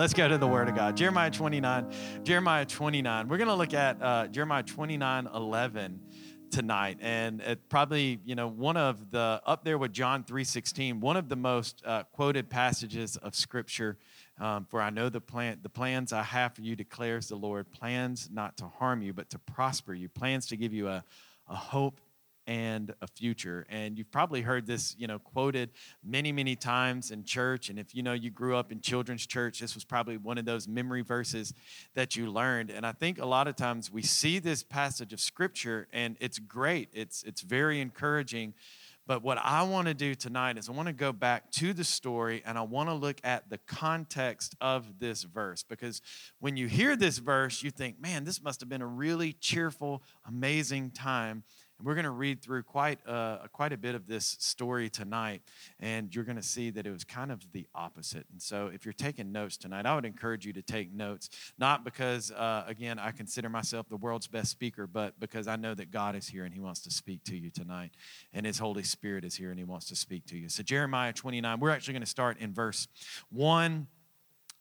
Let's go to the Word of God. Jeremiah 29. We're going to look at Jeremiah 29:11 tonight. And it probably, one of the, up there with John 3:16, one of the most quoted passages of Scripture. For I know the plans I have for you, declares the Lord, plans not to harm you, but to prosper you, plans to give you a hope and a future. And you've probably heard this, quoted many, many times in church. And if, you grew up in children's church, this was probably one of those memory verses that you learned. And I think a lot of times we see this passage of Scripture, and it's great. It's very encouraging. But what I want to do tonight is I want to go back to the story, and I want to look at the context of this verse. Because when you hear this verse, you think, man, this must have been a really cheerful, amazing time. And we're going to read through quite a bit of this story tonight, and you're going to see that it was kind of the opposite. And so if you're taking notes tonight, I would encourage you to take notes, not because, again, I consider myself the world's best speaker, but because I know that God is here and He wants to speak to you tonight, and His Holy Spirit is here and He wants to speak to you. So Jeremiah 29, we're actually going to start in verse 1.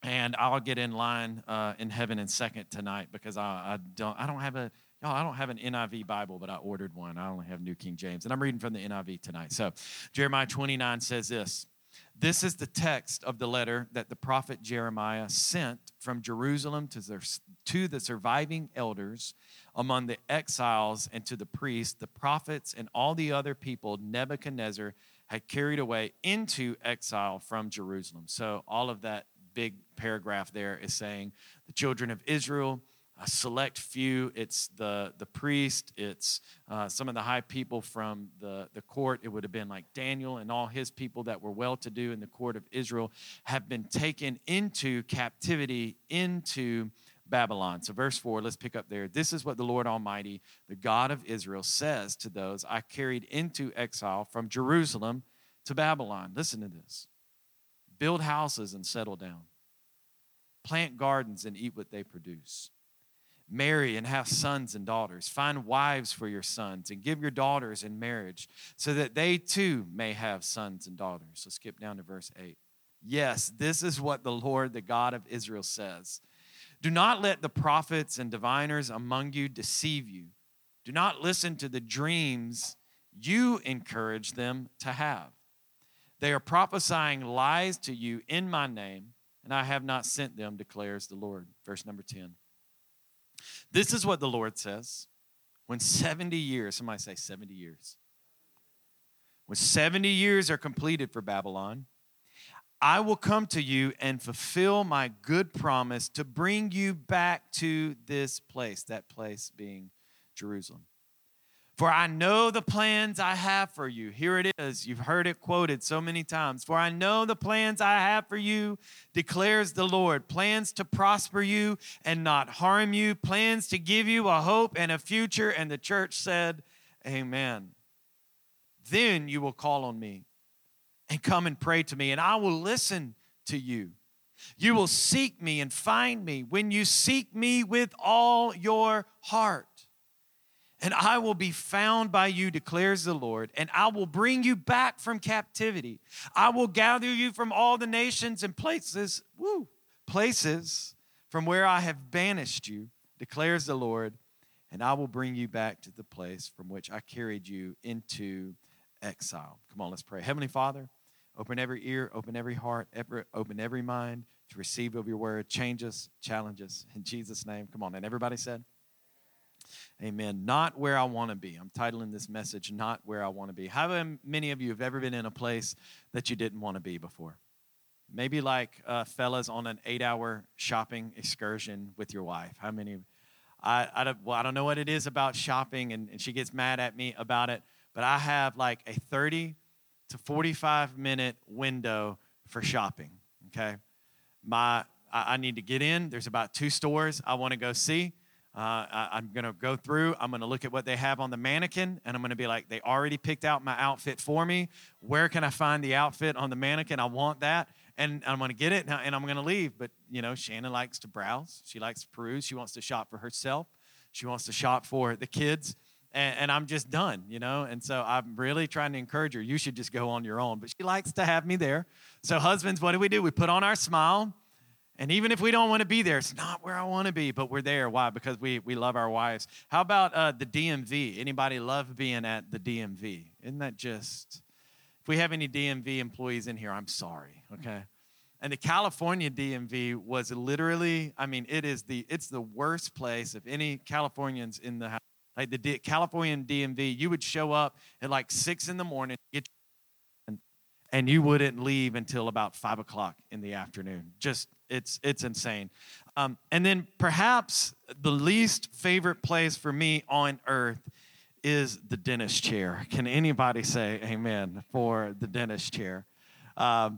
And I'll get in line in heaven in second tonight, because I don't have an NIV Bible, but I ordered one. I only have New King James, and I'm reading from the NIV tonight. So Jeremiah 29 says this. This is the text of the letter that the prophet Jeremiah sent from Jerusalem to the surviving elders among the exiles, and to the priests, the prophets, and all the other people Nebuchadnezzar had carried away into exile from Jerusalem. So all of that big paragraph there is saying the children of Israel, a select few, it's the priest, it's some of the high people from the court. It would have been like Daniel and all his people that were well-to-do in the court of Israel have been taken into captivity into Babylon. So verse 4, let's pick up there. This is what the Lord Almighty, the God of Israel, says to those I carried into exile from Jerusalem to Babylon. Listen to this. Build houses and settle down. Plant gardens and eat what they produce. Marry and have sons and daughters. Find wives for your sons and give your daughters in marriage, so that they too may have sons and daughters. So skip down to verse 8. Yes, this is what the Lord, the God of Israel, says. Do not let the prophets and diviners among you deceive you. Do not listen to the dreams you encourage them to have. They are prophesying lies to you in my name, and I have not sent them, declares the Lord. Verse number 10. This is what the Lord says. When 70 years, somebody say 70 years. When 70 years are completed for Babylon, I will come to you and fulfill my good promise to bring you back to this place, that place being Jerusalem. For I know the plans I have for you. Here it is. You've heard it quoted so many times. For I know the plans I have for you, declares the Lord. Plans to prosper you and not harm you. Plans to give you a hope and a future. And the church said, amen. Then you will call on me and come and pray to me, and I will listen to you. You will seek me and find me when you seek me with all your heart. And I will be found by you, declares the Lord, and I will bring you back from captivity. I will gather you from all the nations and places from where I have banished you, declares the Lord, and I will bring you back to the place from which I carried you into exile. Come on, let's pray. Heavenly Father, open every ear, open every heart, open every mind to receive of your word. Change us, challenge us, in Jesus' name. Come on, and everybody said, amen. Not where I want to be. I'm titling this message, Not Where I Want to Be. How many of you have ever been in a place that you didn't want to be before? Maybe like fellas on an 8-hour shopping excursion with your wife. How many? I don't know what it is about shopping, and she gets mad at me about it, but I have like a 30 to 45-minute window for shopping, okay? I need to get in. There's about 2 stores I want to go see. I'm going to go through, I'm going to look at what they have on the mannequin, and I'm going to be like, they already picked out my outfit for me. Where can I find the outfit on the mannequin? I want that, and I'm going to get it, and I'm going to leave. But, Shannon likes to browse. She likes to peruse. She wants to shop for herself. She wants to shop for the kids, and I'm just done, And so I'm really trying to encourage her. You should just go on your own. But she likes to have me there. So husbands, what do? We put on our smile. And even if we don't want to be there, it's not where I want to be, but we're there. Why? Because we love our wives. How about the DMV? Anybody love being at the DMV? Isn't that just, if we have any DMV employees in here, I'm sorry, okay? And the California DMV was literally, I mean, it's the worst place of any Californians in the house. Like the Californian DMV, you would show up at like 6 a.m, get your and you wouldn't leave until about 5 o'clock in the afternoon. Just, it's insane. And then perhaps the least favorite place for me on earth is the dentist chair. Can anybody say amen for the dentist chair? It's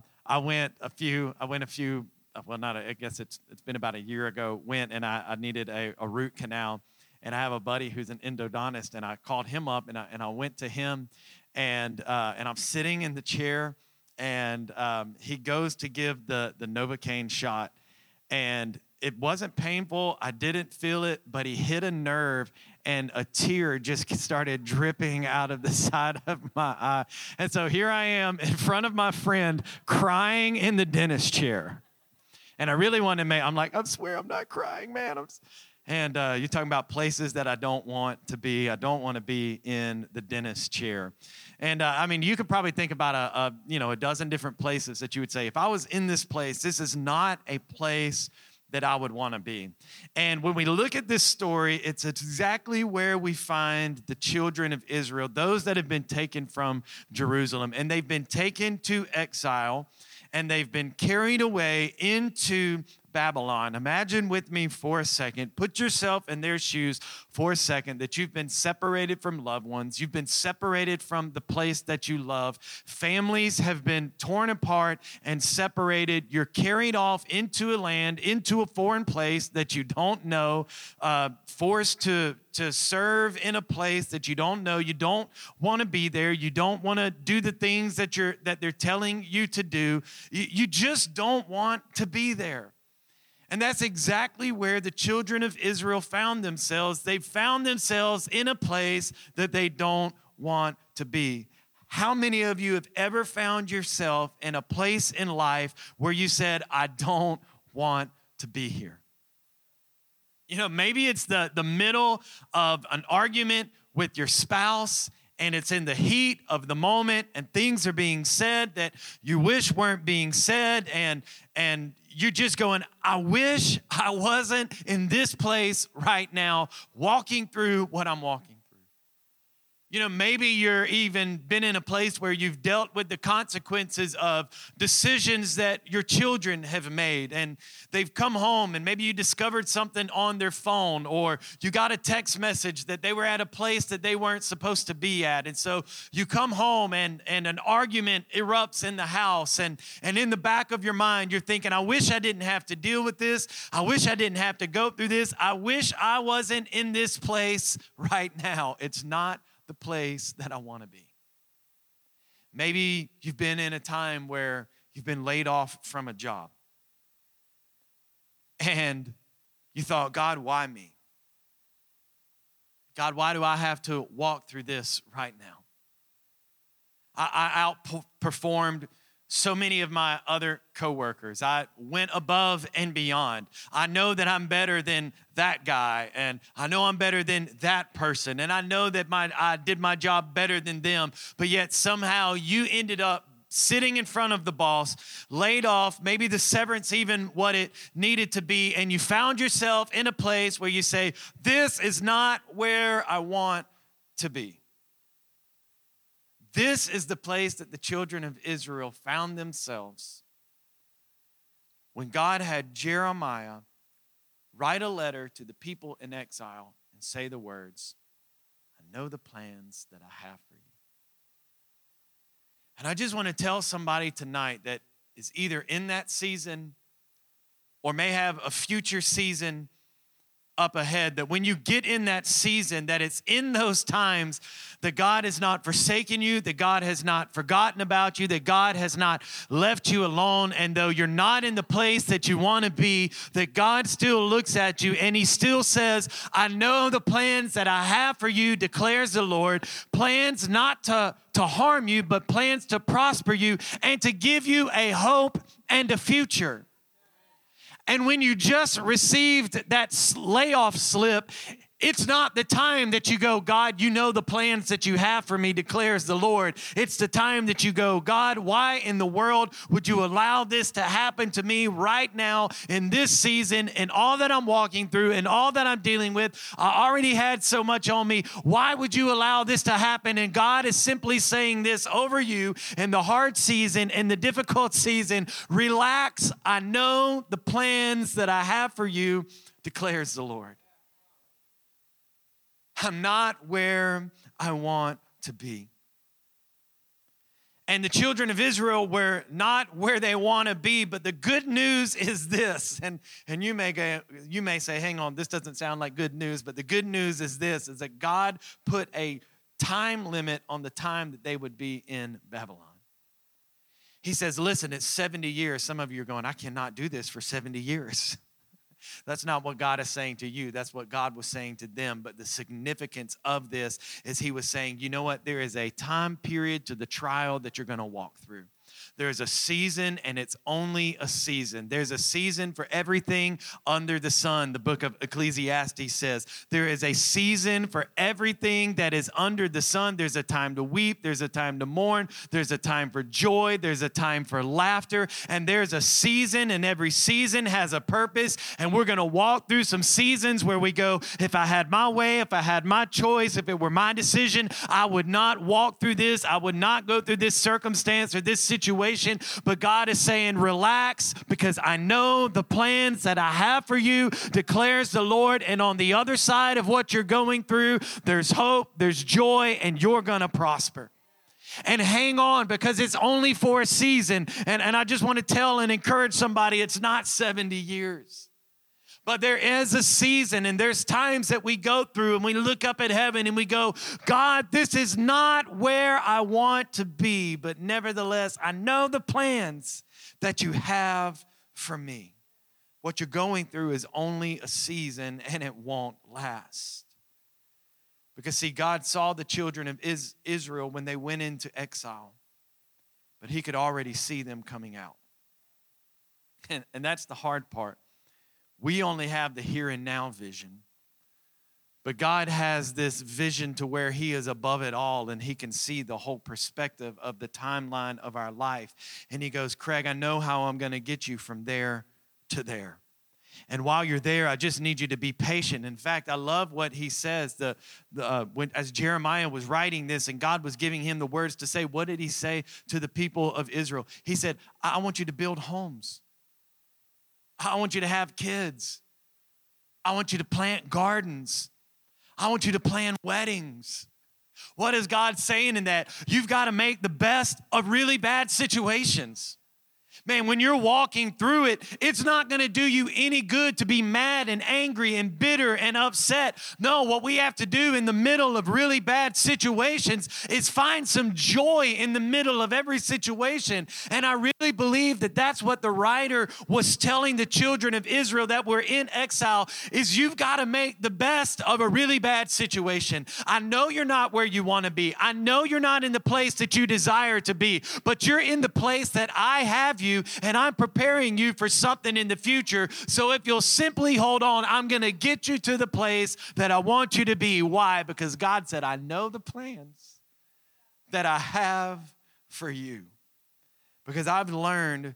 been about a year ago, and I needed a root canal. And I have a buddy who's an endodontist, and I called him up, and I went to him, and I'm sitting in the chair, and he goes to give the Novocaine shot, and it wasn't painful. I didn't feel it, but he hit a nerve, and a tear just started dripping out of the side of my eye. And so here I am in front of my friend crying in the dentist chair. And I really wanted to make, I'm like, I swear I'm not crying, man. And you're talking about places that I don't want to be. I don't want to be in the dentist chair. And I mean, you could probably think about a dozen different places that you would say, if I was in this place, this is not a place that I would want to be. And when we look at this story, it's exactly where we find the children of Israel, those that have been taken from Jerusalem, and they've been taken to exile, and they've been carried away into Babylon. Imagine with me for a second, put yourself in their shoes for a second, that you've been separated from loved ones. You've been separated from the place that you love. Families have been torn apart and separated. You're carried off into a land, into a foreign place that you don't know, forced to serve in a place that you don't know. You don't want to be there. You don't want to do the things that they're telling you to do. You just don't want to be there. And that's exactly where the children of Israel found themselves. They found themselves in a place that they don't want to be. How many of you have ever found yourself in a place in life where you said, I don't want to be here? You know, maybe it's the middle of an argument with your spouse, and it's in the heat of the moment, and things are being said that you wish weren't being said, and you're just going, I wish I wasn't in this place right now, walking through what I'm walking through. You know, maybe you're even been in a place where you've dealt with the consequences of decisions that your children have made, and they've come home, and maybe you discovered something on their phone, or you got a text message that they were at a place that they weren't supposed to be at. And so you come home, and an argument erupts in the house, and in the back of your mind, you're thinking, I wish I didn't have to deal with this. I wish I didn't have to go through this. I wish I wasn't in this place right now. It's not the place that I want to be. Maybe you've been in a time where you've been laid off from a job, and you thought, God, why me? God, why do I have to walk through this right now? I outperformed so many of my other coworkers. I went above and beyond. I know that I'm better than that guy, and I know I'm better than that person, and I know that I did my job better than them, but yet somehow you ended up sitting in front of the boss, laid off, maybe the severance even what it needed to be, and you found yourself in a place where you say, this is not where I want to be. This is the place that the children of Israel found themselves when God had Jeremiah write a letter to the people in exile and say the words, I know the plans that I have for you. And I just want to tell somebody tonight that is either in that season or may have a future season up ahead, that when you get in that season, that it's in those times that God has not forsaken you, that God has not forgotten about you, that God has not left you alone. And though you're not in the place that you want to be, that God still looks at you and he still says, I know the plans that I have for you, declares the Lord, plans not to harm you, but plans to prosper you and to give you a hope and a future. And when you just received that layoff slip, it's not the time that you go, God, you know the plans that you have for me, declares the Lord. It's the time that you go, God, why in the world would you allow this to happen to me right now in this season and all that I'm walking through and all that I'm dealing with? I already had so much on me. Why would you allow this to happen? And God is simply saying this over you in the hard season and the difficult season. Relax. I know the plans that I have for you, declares the Lord. I'm not where I want to be. And the children of Israel were not where they want to be, but the good news is this. And you may say, hang on, this doesn't sound like good news, but the good news is this, is that God put a time limit on the time that they would be in Babylon. He says, listen, it's 70 years. Some of you are going, I cannot do this for 70 years. That's not what God is saying to you. That's what God was saying to them. But the significance of this is he was saying, you know what? There is a time period to the trial that you're going to walk through. There's a season, and it's only a season. There's a season for everything under the sun, the book of Ecclesiastes says. There is a season for everything that is under the sun. There's a time to weep. There's a time to mourn. There's a time for joy. There's a time for laughter. And there's a season, and every season has a purpose. And we're going to walk through some seasons where we go, if I had my way, if I had my choice, if it were my decision, I would not walk through this. I would not go through this circumstance or this situation. But God is saying, relax, because I know the plans that I have for you, declares the Lord. And on the other side of what you're going through, there's hope, there's joy, and you're going to prosper. And hang on, because it's only for a season. And I just want to tell and encourage somebody, it's not 70 years. But there is a season, and there's times that we go through and we look up at heaven and we go, God, this is not where I want to be, but nevertheless, I know the plans that you have for me. What you're going through is only a season, and it won't last. Because, see, God saw the children of Israel when they went into exile, but he could already see them coming out. And that's the hard part. We only have the here and now vision. But God has this vision to where he is above it all, and he can see the whole perspective of the timeline of our life. And he goes, Craig, I know how I'm going to get you from there to there. And while you're there, I just need you to be patient. In fact, I love what he says. As Jeremiah was writing this and God was giving him the words to say, what did he say to the people of Israel? He said, I want you to build homes. I want you to have kids. I want you to plant gardens. I want you to plan weddings. What is God saying in that? You've got to make the best of really bad situations. Man, when you're walking through it, it's not going to do you any good to be mad and angry and bitter and upset. No, what we have to do in the middle of really bad situations is find some joy in the middle of every situation. And I really believe that that's what the writer was telling the children of Israel that were in exile is you've got to make the best of a really bad situation. I know you're not where you want to be. I know you're not in the place that you desire to be, but you're in the place that I have you. And I'm preparing you for something in the future. So if you'll simply hold on, I'm going to get you to the place that I want you to be. Why? Because God said, I know the plans that I have for you. Because I've learned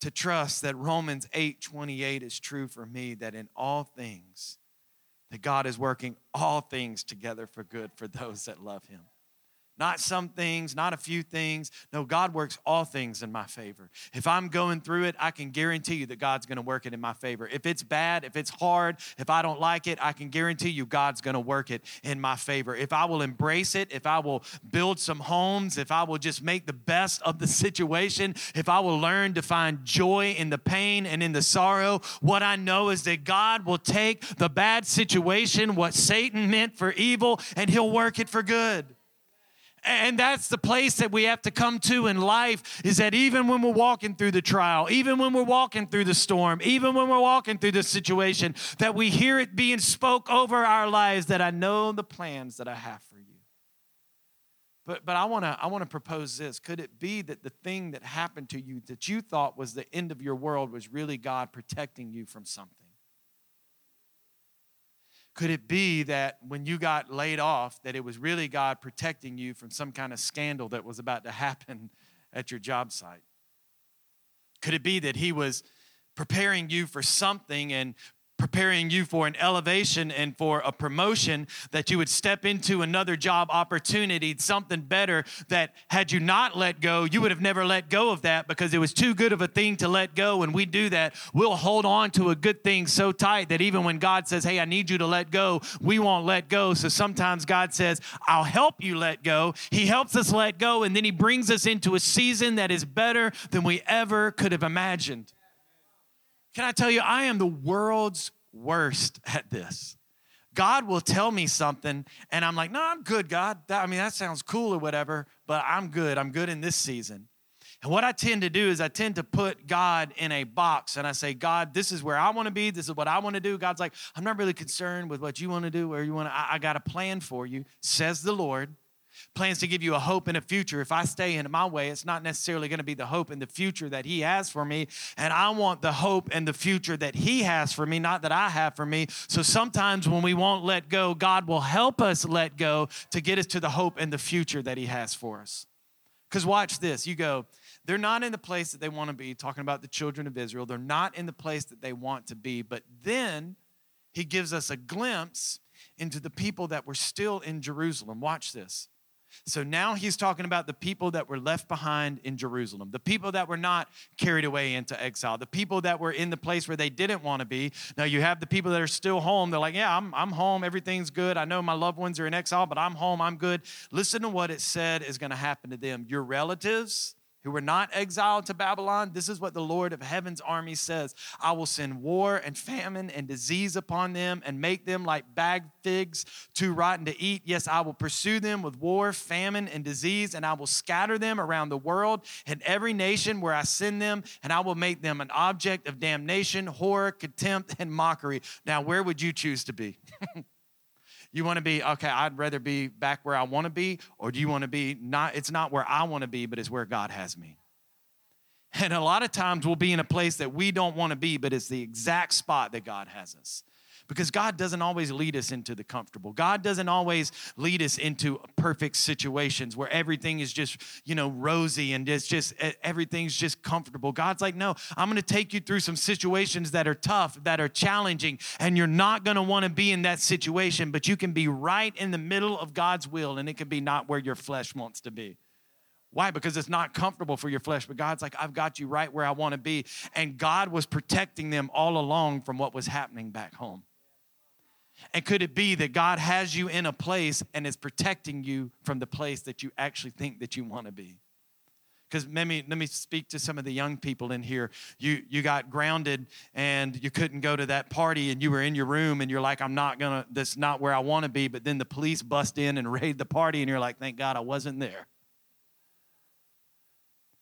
to trust that Romans 8:28 is true for me, that in all things, that God is working all things together for good for those that love him. Not some things, not a few things. No, God works all things in my favor. If I'm going through it, I can guarantee you that God's going to work it in my favor. If it's bad, if it's hard, if I don't like it, I can guarantee you God's going to work it in my favor. If I will embrace it, if I will build some homes, if I will just make the best of the situation, if I will learn to find joy in the pain and in the sorrow, what I know is that God will take the bad situation, what Satan meant for evil, and he'll work it for good. And that's the place that we have to come to in life is that even when we're walking through the trial, even when we're walking through the storm, even when we're walking through the situation, that we hear it being spoke over our lives that I know the plans that I have for you. But I want to propose this. Could it be that the thing that happened to you that you thought was the end of your world was really God protecting you from something? Could it be that when you got laid off, that it was really God protecting you from some kind of scandal that was about to happen at your job site? Could it be that he was preparing you for something and preparing you for an elevation and for a promotion, that you would step into another job opportunity, something better, that had you not let go, you would have never let go of that because it was too good of a thing to let go. When we do that, we'll hold on to a good thing so tight that even when God says, hey, I need you to let go, we won't let go. So sometimes God says, I'll help you let go. He helps us let go, and then he brings us into a season that is better than we ever could have imagined. Can I tell you, I am the world's worst at this. God will tell me something, and I'm like, no, I'm good, God. That sounds cool or whatever, but I'm good. I'm good in this season. And what I tend to do is I tend to put God in a box, and I say, God, this is where I want to be. This is what I want to do. God's like, I'm not really concerned with what you want to do, where you want to. I got a plan for you, says the Lord. Plans to give you a hope and a future. If I stay in my way, it's not necessarily going to be the hope and the future that he has for me. And I want the hope and the future that he has for me, not that I have for me. So sometimes when we won't let go, God will help us let go to get us to the hope and the future that he has for us. Because watch this, you go, they're not in the place that they want to be, talking about the children of Israel. They're not in the place that they want to be. But then he gives us a glimpse into the people that were still in Jerusalem. Watch this. So now he's talking about the people that were left behind in Jerusalem, the people that were not carried away into exile, the people that were in the place where they didn't want to be. Now you have the people that are still home. They're like, yeah, I'm home. Everything's good. I know my loved ones are in exile, but I'm home. I'm good. Listen to what it said is going to happen to them. Your relatives who were not exiled to Babylon, this is what the Lord of heaven's army says. I will send war and famine and disease upon them and make them like bag figs, too rotten to eat. Yes, I will pursue them with war, famine, and disease, and I will scatter them around the world and every nation where I send them, and I will make them an object of damnation, horror, contempt, and mockery. Now, where would you choose to be? You want to be, okay, I'd rather be back where I want to be, or do you want to be not, it's not where I want to be, but it's where God has me. And a lot of times we'll be in a place that we don't want to be, but it's the exact spot that God has us. Because God doesn't always lead us into the comfortable. God doesn't always lead us into perfect situations where everything is just, rosy and it's just everything's just comfortable. God's like, no, I'm going to take you through some situations that are tough, that are challenging, and you're not going to want to be in that situation, but you can be right in the middle of God's will, and it can be not where your flesh wants to be. Why? Because it's not comfortable for your flesh, but God's like, I've got you right where I want to be. And God was protecting them all along from what was happening back home. And could it be that God has you in a place and is protecting you from the place that you actually think that you want to be? Because let me speak to some of the young people in here. You got grounded and you couldn't go to that party and you were in your room and you're like, that's not where I want to be. But then the police bust in and raid the party and you're like, thank God I wasn't there.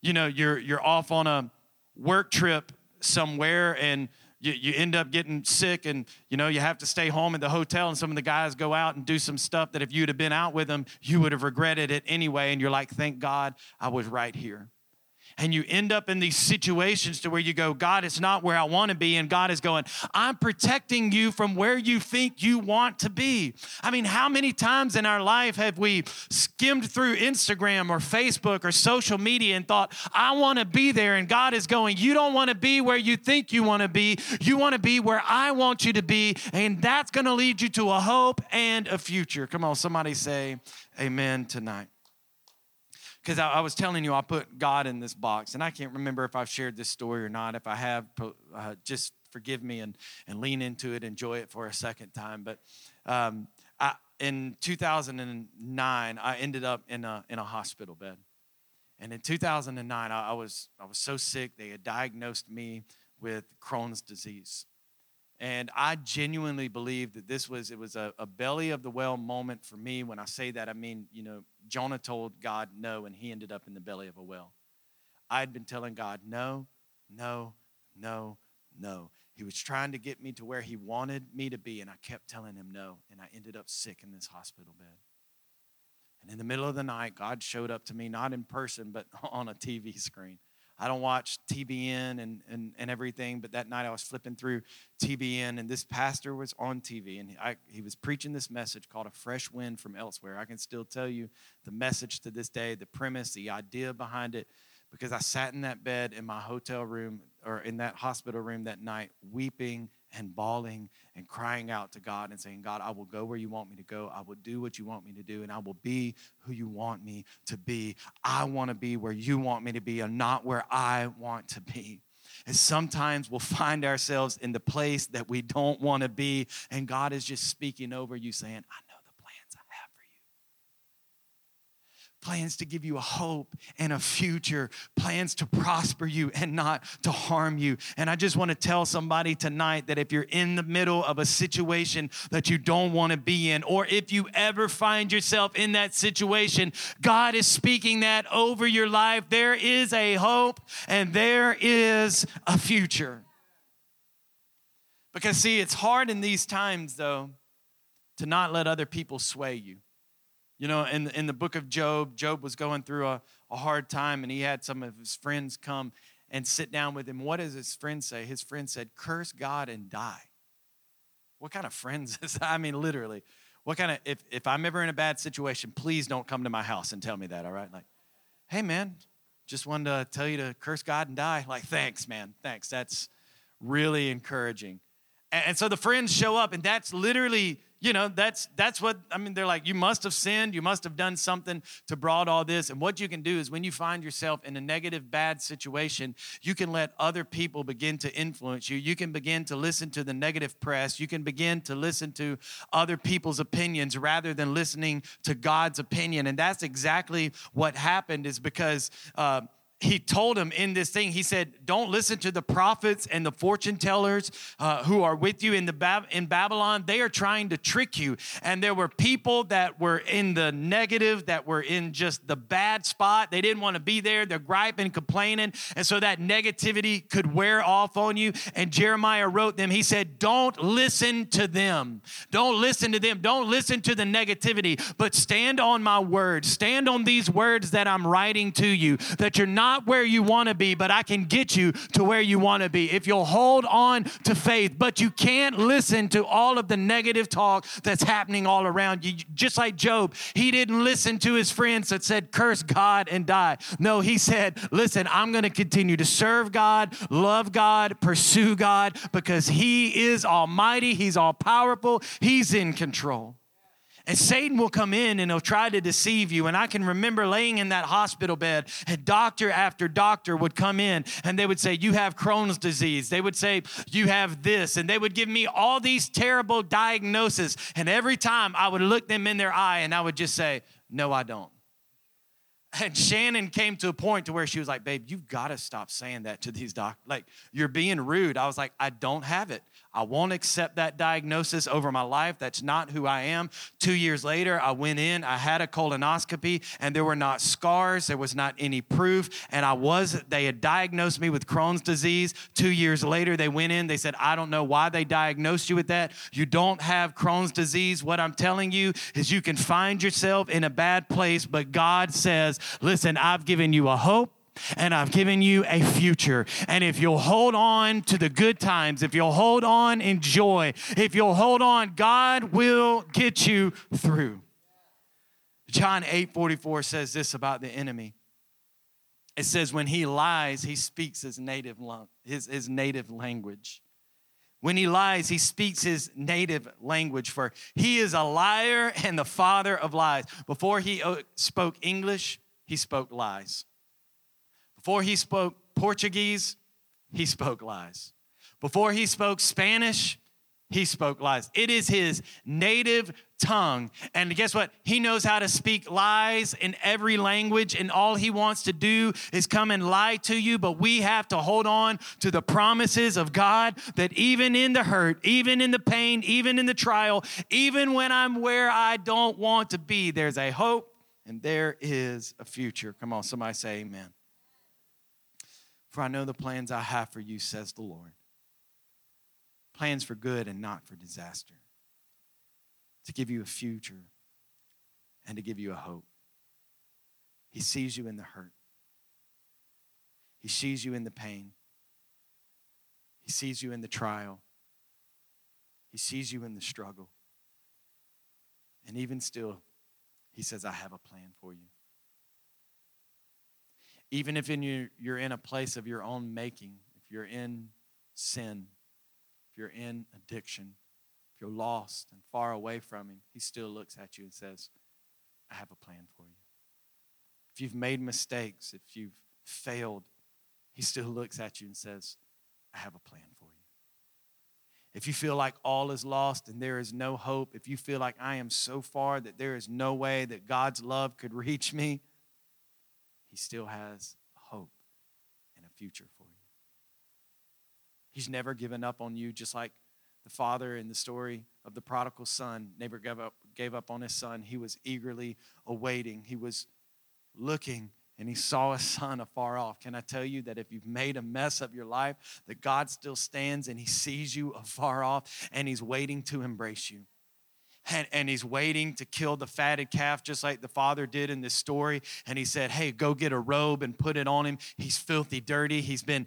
You're off on a work trip somewhere and you end up getting sick and, you have to stay home at the hotel and some of the guys go out and do some stuff that if you'd have been out with them, you would have regretted it anyway. And you're like, thank God I was right here. And you end up in these situations to where you go, God, it's not where I want to be. And God is going, I'm protecting you from where you think you want to be. I mean, how many times in our life have we skimmed through Instagram or Facebook or social media and thought, I want to be there. And God is going, you don't want to be where you think you want to be. You want to be where I want you to be. And that's going to lead you to a hope and a future. Come on, somebody say amen tonight. Because I was telling you, I put God in this box, and I can't remember if I've shared this story or not. If I have, just forgive me and lean into it, enjoy it for a second time. But in 2009, I ended up in a hospital bed, and in 2009, I was so sick they had diagnosed me with Crohn's disease, and I genuinely believe that it was a belly of the whale moment for me. When I say that, I mean Jonah told God no, and he ended up in the belly of a whale. I had been telling God no, no, no, no. He was trying to get me to where he wanted me to be, and I kept telling him no, and I ended up sick in this hospital bed. And in the middle of the night, God showed up to me, not in person, but on a TV screen. I don't watch TBN and everything, but that night I was flipping through TBN, and this pastor was on TV, and he was preaching this message called A Fresh Wind from Elsewhere. I can still tell you the message to this day, the premise, the idea behind it, because I sat in that bed in my hotel room or in that hospital room that night, weeping and bawling and crying out to God and saying, God, I will go where you want me to go. I will do what you want me to do, and I will be who you want me to be. I want to be where you want me to be and not where I want to be. And sometimes we'll find ourselves in the place that we don't want to be, and God is just speaking over you saying, I know the plans I have for you. Plans to give you a hope and a future. Plans to prosper you and not to harm you. And I just want to tell somebody tonight that if you're in the middle of a situation that you don't want to be in, or if you ever find yourself in that situation, God is speaking that over your life. There is a hope and there is a future. Because see, it's hard in these times, though, to not let other people sway you. You know, in the book of Job, Job was going through a hard time, and he had some of his friends come and sit down with him. What does his friend say? His friend said, curse God and die. What kind of friends is that? I mean, literally. What kind of, if I'm ever in a bad situation, please don't come to my house and tell me that, all right? Like, hey, man, just wanted to tell you to curse God and die. Like, thanks, man, thanks. That's really encouraging. And so the friends show up, and that's literally, you know, that's what, I mean, they're like, you must have sinned. You must have done something to brought all this. And what you can do is when you find yourself in a negative, bad situation, you can let other people begin to influence you. You can begin to listen to the negative press. You can begin to listen to other people's opinions rather than listening to God's opinion. And that's exactly what happened, is because he told him in this thing, he said, don't listen to the prophets and the fortune tellers who are with you in Babylon. They are trying to trick you. And there were people that were in the negative, that were in just the bad spot. They didn't want to be there. They're griping, complaining. And so that negativity could wear off on you. And Jeremiah wrote them. He said, don't listen to them. Don't listen to them. Don't listen to the negativity, but stand on my word. Stand on these words that I'm writing to you, that you're not where you want to be, but I can get you to where you want to be if you'll hold on to faith. But you can't listen to all of the negative talk that's happening all around you. Just like Job, he didn't listen to his friends that said, curse God and die. No, he said, listen, I'm going to continue to serve God, love God, pursue God, because he is almighty. He's all powerful. He's in control. And Satan will come in and he'll try to deceive you. And I can remember laying in that hospital bed, and doctor after doctor would come in, and they would say, you have Crohn's disease. They would say, you have this. And they would give me all these terrible diagnoses. And every time I would look them in their eye and I would just say, no, I don't. And Shannon came to a point to where she was like, babe, you've got to stop saying that to these doctors. Like, you're being rude. I was like, I don't have it. I won't accept that diagnosis over my life. That's not who I am. 2 years later, I went in, I had a colonoscopy, and there were not scars. There was not any proof. And they had diagnosed me with Crohn's disease. 2 years later, they went in. They said, I don't know why they diagnosed you with that. You don't have Crohn's disease. What I'm telling you is you can find yourself in a bad place, but God says, listen, I've given you a hope. And I've given you a future. And if you'll hold on to the good times, if you'll hold on in joy, if you'll hold on, God will get you through. John 8:44 says this about the enemy. It says, when he lies, he speaks his native language. When he lies, he speaks his native language, for he is a liar and the father of lies. Before he spoke English, he spoke lies. Before he spoke Portuguese, he spoke lies. Before he spoke Spanish, he spoke lies. It is his native tongue. And guess what? He knows how to speak lies in every language, and all he wants to do is come and lie to you. But we have to hold on to the promises of God that even in the hurt, even in the pain, even in the trial, even when I'm where I don't want to be, there's a hope and there is a future. Come on, somebody say amen. For I know the plans I have for you, says the Lord. Plans for good and not for disaster. To give you a future and to give you a hope. He sees you in the hurt. He sees you in the pain. He sees you in the trial. He sees you in the struggle. And even still, he says, I have a plan for you. Even if you're in a place of your own making, if you're in sin, if you're in addiction, if you're lost and far away from him, he still looks at you and says, I have a plan for you. If you've made mistakes, if you've failed, he still looks at you and says, I have a plan for you. If you feel like all is lost and there is no hope, if you feel like I am so far that there is no way that God's love could reach me, he still has hope and a future for you. He's never given up on you, just like the father in the story of the prodigal son never gave up on his son. He was eagerly awaiting. He was looking, and he saw his son afar off. Can I tell you that if you've made a mess of your life, that God still stands and he sees you afar off, and he's waiting to embrace you. And he's waiting to kill the fatted calf, just like the father did in this story. And he said, hey, go get a robe and put it on him. He's filthy, dirty. He's been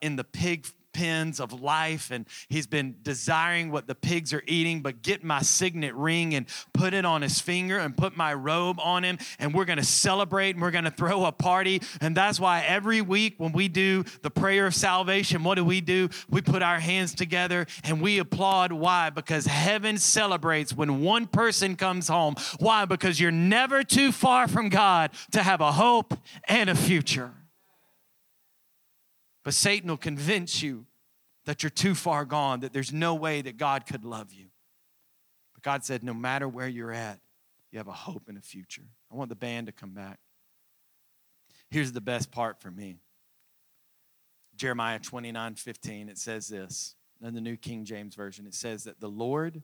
in the pig pens of life, and he's been desiring what the pigs are eating, but get my signet ring and put it on his finger and put my robe on him, and we're going to celebrate and we're going to throw a party. And that's why every week when we do the prayer of salvation, what do? We put our hands together and we applaud. Why? Because heaven celebrates when one person comes home. Why? Because you're never too far from God to have a hope and a future. But Satan will convince you that you're too far gone, that there's no way that God could love you. But God said, no matter where you're at, you have a hope and a future. I want the band to come back. Here's the best part for me. Jeremiah 29:15, it says this. In the New King James Version, it says that the Lord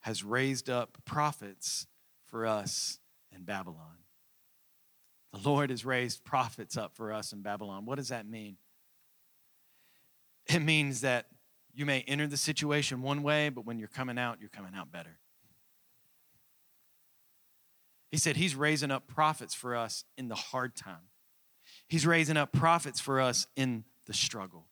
has raised up prophets for us in Babylon. The Lord has raised prophets up for us in Babylon. What does that mean? It means that you may enter the situation one way, but when you're coming out better. He said he's raising up prophets for us in the hard time. He's raising up prophets for us in the struggle.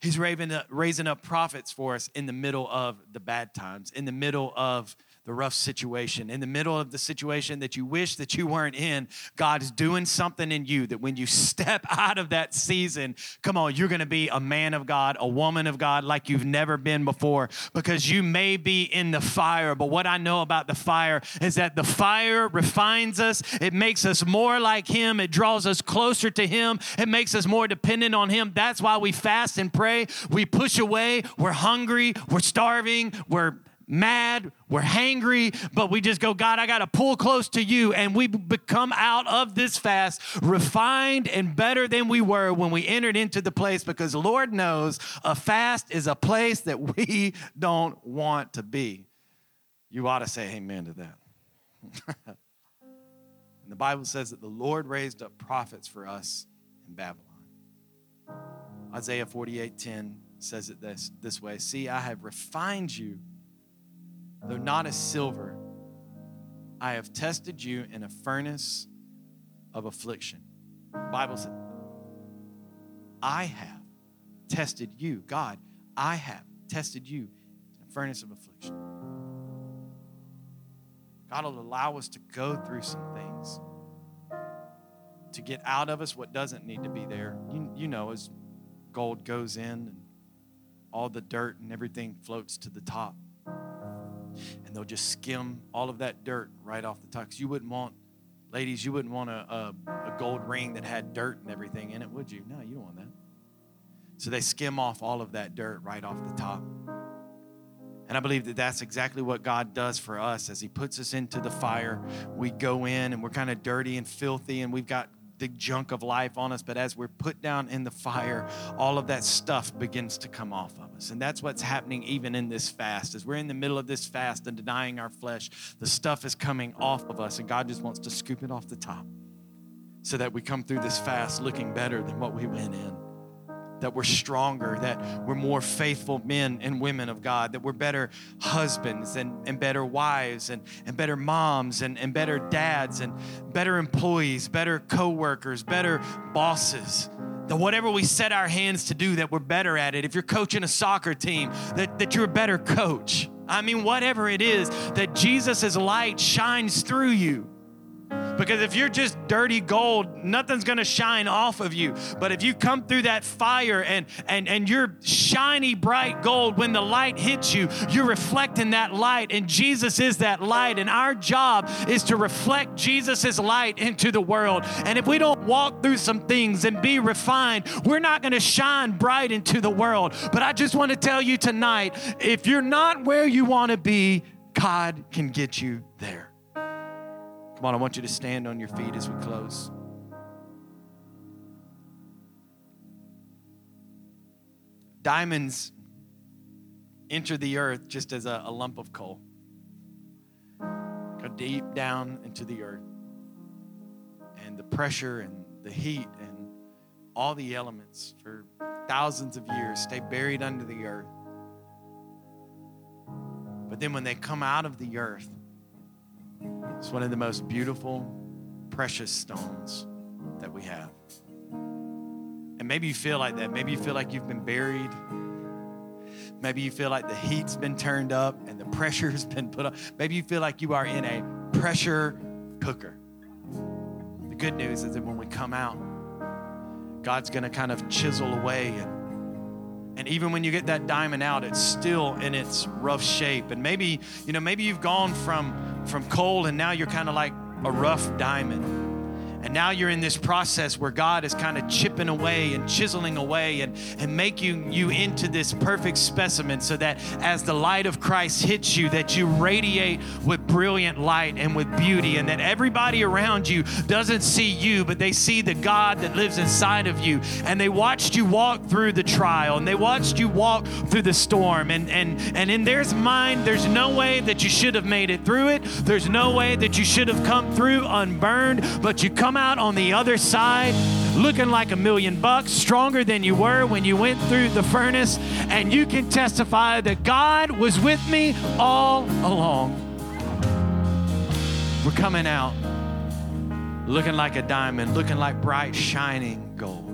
He's raising up prophets for us in the middle of the bad times, in the middle of the rough situation, in the middle of the situation that you wish that you weren't in. God is doing something in you that when you step out of that season, come on, you're going to be a man of God, a woman of God like you've never been before, because you may be in the fire. But what I know about the fire is that the fire refines us. It makes us more like him. It draws us closer to him. It makes us more dependent on him. That's why we fast and pray. We push away. We're hungry. We're starving. We're mad, we're hangry, but we just go, God, I got to pull close to you. And we become out of this fast refined and better than we were when we entered into the place, because Lord knows a fast is a place that we don't want to be. You ought to say amen to that. And the Bible says that the Lord raised up prophets for us in Babylon. Isaiah 48:10 says it this way, see, I have refined you, though not as silver, I have tested you in a furnace of affliction. The Bible says, I have tested you, God, I have tested you in a furnace of affliction. God will allow us to go through some things to get out of us what doesn't need to be there. You know, as gold goes in and all the dirt and everything floats to the top. And they'll just skim all of that dirt right off the top. You wouldn't want, ladies, you wouldn't want a gold ring that had dirt and everything in it, would you? No, you don't want that. So they skim off all of that dirt right off the top. And I believe that that's exactly what God does for us. As he puts us into the fire, we go in and we're kind of dirty and filthy and we've got the junk of life on us, but as we're put down in the fire, all of that stuff begins to come off of us. And that's what's happening even in this fast. As we're in the middle of this fast and denying our flesh, the stuff is coming off of us, and God just wants to scoop it off the top so that we come through this fast looking better than what we went in. that we're stronger, that we're more faithful men and women of God, that we're better husbands and better wives and better moms and better dads and better employees, better coworkers, better bosses. That whatever we set our hands to do, that we're better at it. If you're coaching a soccer team, that you're a better coach. I mean, whatever it is, that Jesus' light shines through you. Because if you're just dirty gold, nothing's going to shine off of you. But if you come through that fire and you're shiny, bright gold, when the light hits you, you're reflecting that light. And Jesus is that light. And our job is to reflect Jesus' light into the world. And if we don't walk through some things and be refined, we're not going to shine bright into the world. But I just want to tell you tonight, if you're not where you want to be, God can get you there. Come on, I want you to stand on your feet as we close. Diamonds enter the earth just as a lump of coal. Go deep down into the earth. And the pressure and the heat and all the elements for thousands of years stay buried under the earth. But then when they come out of the earth, it's one of the most beautiful, precious stones that we have. And maybe you feel like that. Maybe you feel like you've been buried. Maybe you feel like the heat's been turned up and the pressure's been put up. Maybe you feel like you are in a pressure cooker. The good news is that when we come out, God's going to kind of chisel away. And even when you get that diamond out, it's still in its rough shape. And maybe you've gone from coal and now you're kind of like a rough diamond. And now you're in this process where God is kind of chipping away and chiseling away and making you into this perfect specimen so that as the light of Christ hits you, that you radiate with brilliant light and with beauty, and that everybody around you doesn't see you, but they see the God that lives inside of you. And they watched you walk through the trial, and they watched you walk through the storm. And in their mind, there's no way that you should have made it through it. There's no way that you should have come through unburned, but you come out on the other side looking like $1,000,000, stronger than you were when you went through the furnace, and you can testify that God was with me all along. We're coming out looking like a diamond, looking like bright, shining gold.